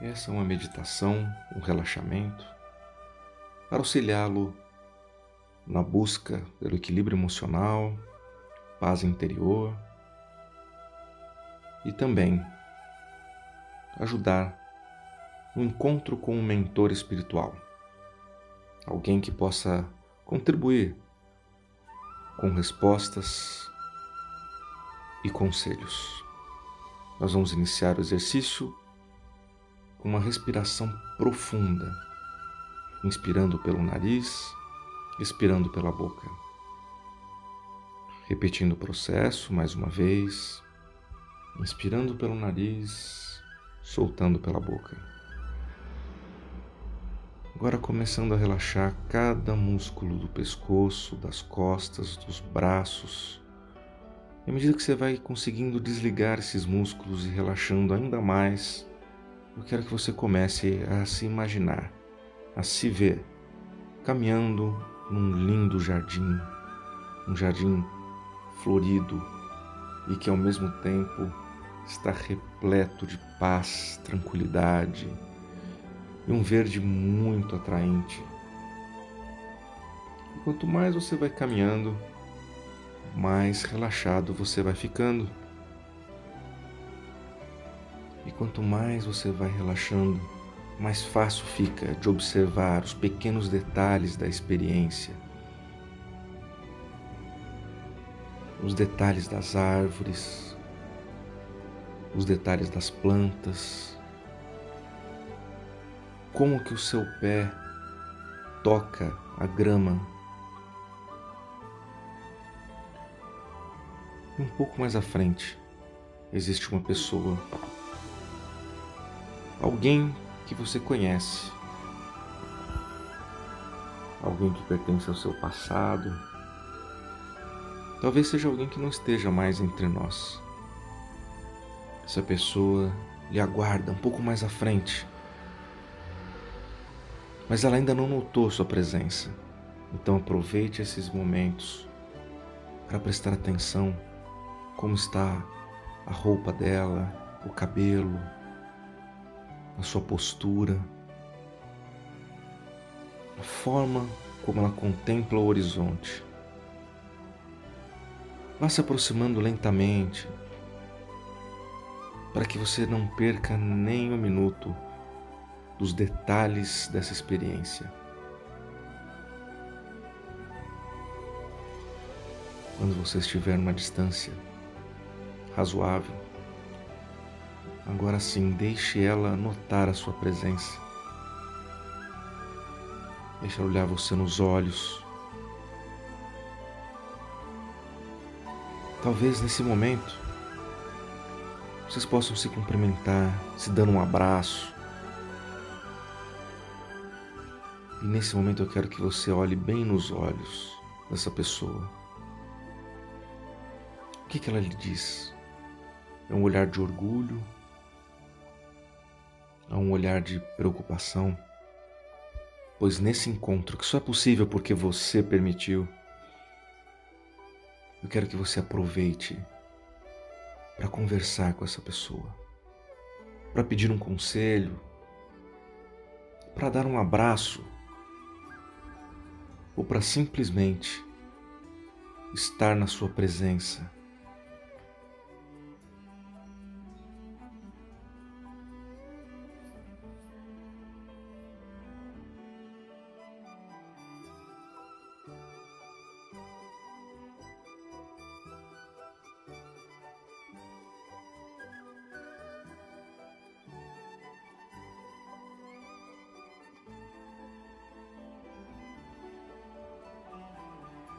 Essa é uma meditação, um relaxamento, para auxiliá-lo na busca pelo equilíbrio emocional, paz interior e também ajudar no encontro com um mentor espiritual, alguém que possa contribuir com respostas e conselhos. Nós vamos iniciar o exercício com uma respiração profunda, inspirando pelo nariz, expirando pela boca. Repetindo o processo mais uma vez, inspirando pelo nariz, soltando pela boca. Agora começando a relaxar cada músculo do pescoço, das costas, dos braços. À medida que você vai conseguindo desligar esses músculos e relaxando ainda mais, eu quero que você comece a se imaginar, a se ver, caminhando num lindo jardim, um jardim florido e que ao mesmo tempo está repleto de paz, tranquilidade e um verde muito atraente. E quanto mais você vai caminhando, mais relaxado você vai ficando. E quanto mais você vai relaxando, mais fácil fica de observar os pequenos detalhes da experiência. Os detalhes das árvores, os detalhes das plantas, como que o seu pé toca a grama. Um pouco mais à frente, existe uma pessoa, alguém que você conhece, alguém que pertence ao seu passado, talvez seja alguém que não esteja mais entre nós. Essa pessoa lhe aguarda um pouco mais à frente, mas ela ainda não notou sua presença, então aproveite esses momentos para prestar atenção como está a roupa dela, o cabelo, a sua postura, a forma como ela contempla o horizonte. Vá se aproximando lentamente, para que você não perca nem um minuto dos detalhes dessa experiência. Quando você estiver numa distância razoável, agora sim, deixe ela notar a sua presença, deixe ela olhar você nos olhos. Talvez nesse momento, vocês possam se cumprimentar, se dando um abraço, e nesse momento eu quero que você olhe bem nos olhos dessa pessoa. O que ela lhe diz? É um olhar de orgulho? É um olhar de preocupação? Pois nesse encontro, que só é possível porque você permitiu, eu quero que você aproveite para conversar com essa pessoa, para pedir um conselho, para dar um abraço, ou para simplesmente estar na sua presença.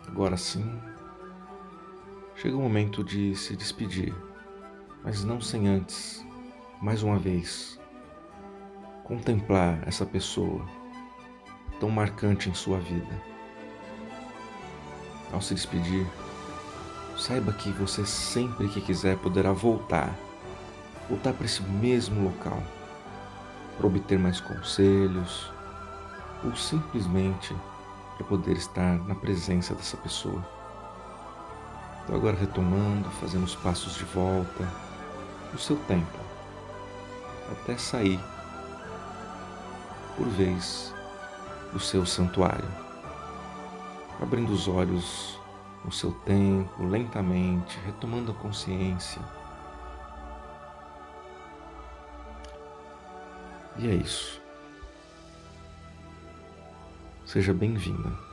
Agora sim, chega o momento de se despedir, mas não sem antes, mais uma vez, contemplar essa pessoa tão marcante em sua vida. Ao se despedir, saiba que você sempre que quiser poderá voltar para esse mesmo local, para obter mais conselhos ou simplesmente para poder estar na presença dessa pessoa. Então agora retomando, fazendo os passos de volta, no seu tempo, até sair por vez do seu santuário, abrindo os olhos no seu tempo, lentamente, retomando a consciência. E é isso. Seja bem-vinda.